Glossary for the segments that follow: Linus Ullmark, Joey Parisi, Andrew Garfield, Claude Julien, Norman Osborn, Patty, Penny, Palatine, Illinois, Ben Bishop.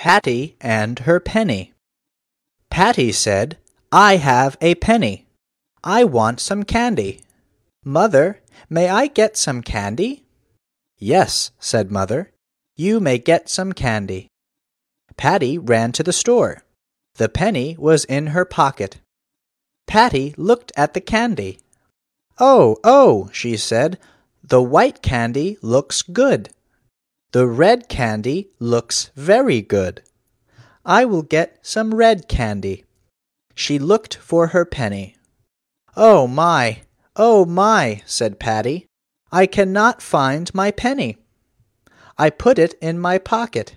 Patty and her penny. Patty said, "I have a penny. I want some candy. Mother, may I get some candy?" "Yes," said Mother. "You may get some candy." Patty ran to the store. The penny was in her pocket. Patty looked at the candy. Oh, she said, "the white candy looks good. The red candy looks very good. I will get some red candy." She looked for her penny. Oh my, said Patty. "I cannot find my penny. I put it in my pocket."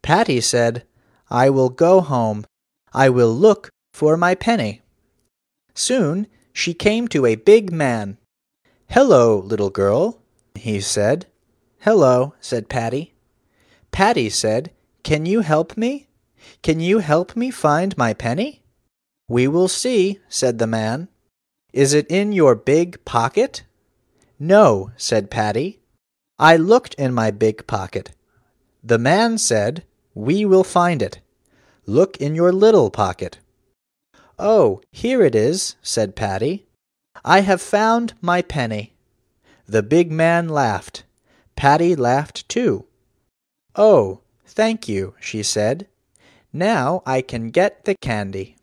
Patty said, "I will go home. I will look for my penny." Soon she came to a big man. "Hello, little girl," he said. "Hello," said Patty. Patty said, "Can you help me? Can you help me find my penny?" "We will see," said the man. "Is it in your big pocket?" "No," said Patty. "I looked in my big pocket." The man said, "We will find it. Look in your little pocket." "Oh, here it is," said Patty. "I have found my penny." The big man laughed. Patty laughed too. "Oh, thank you," she said. "Now I can get the candy."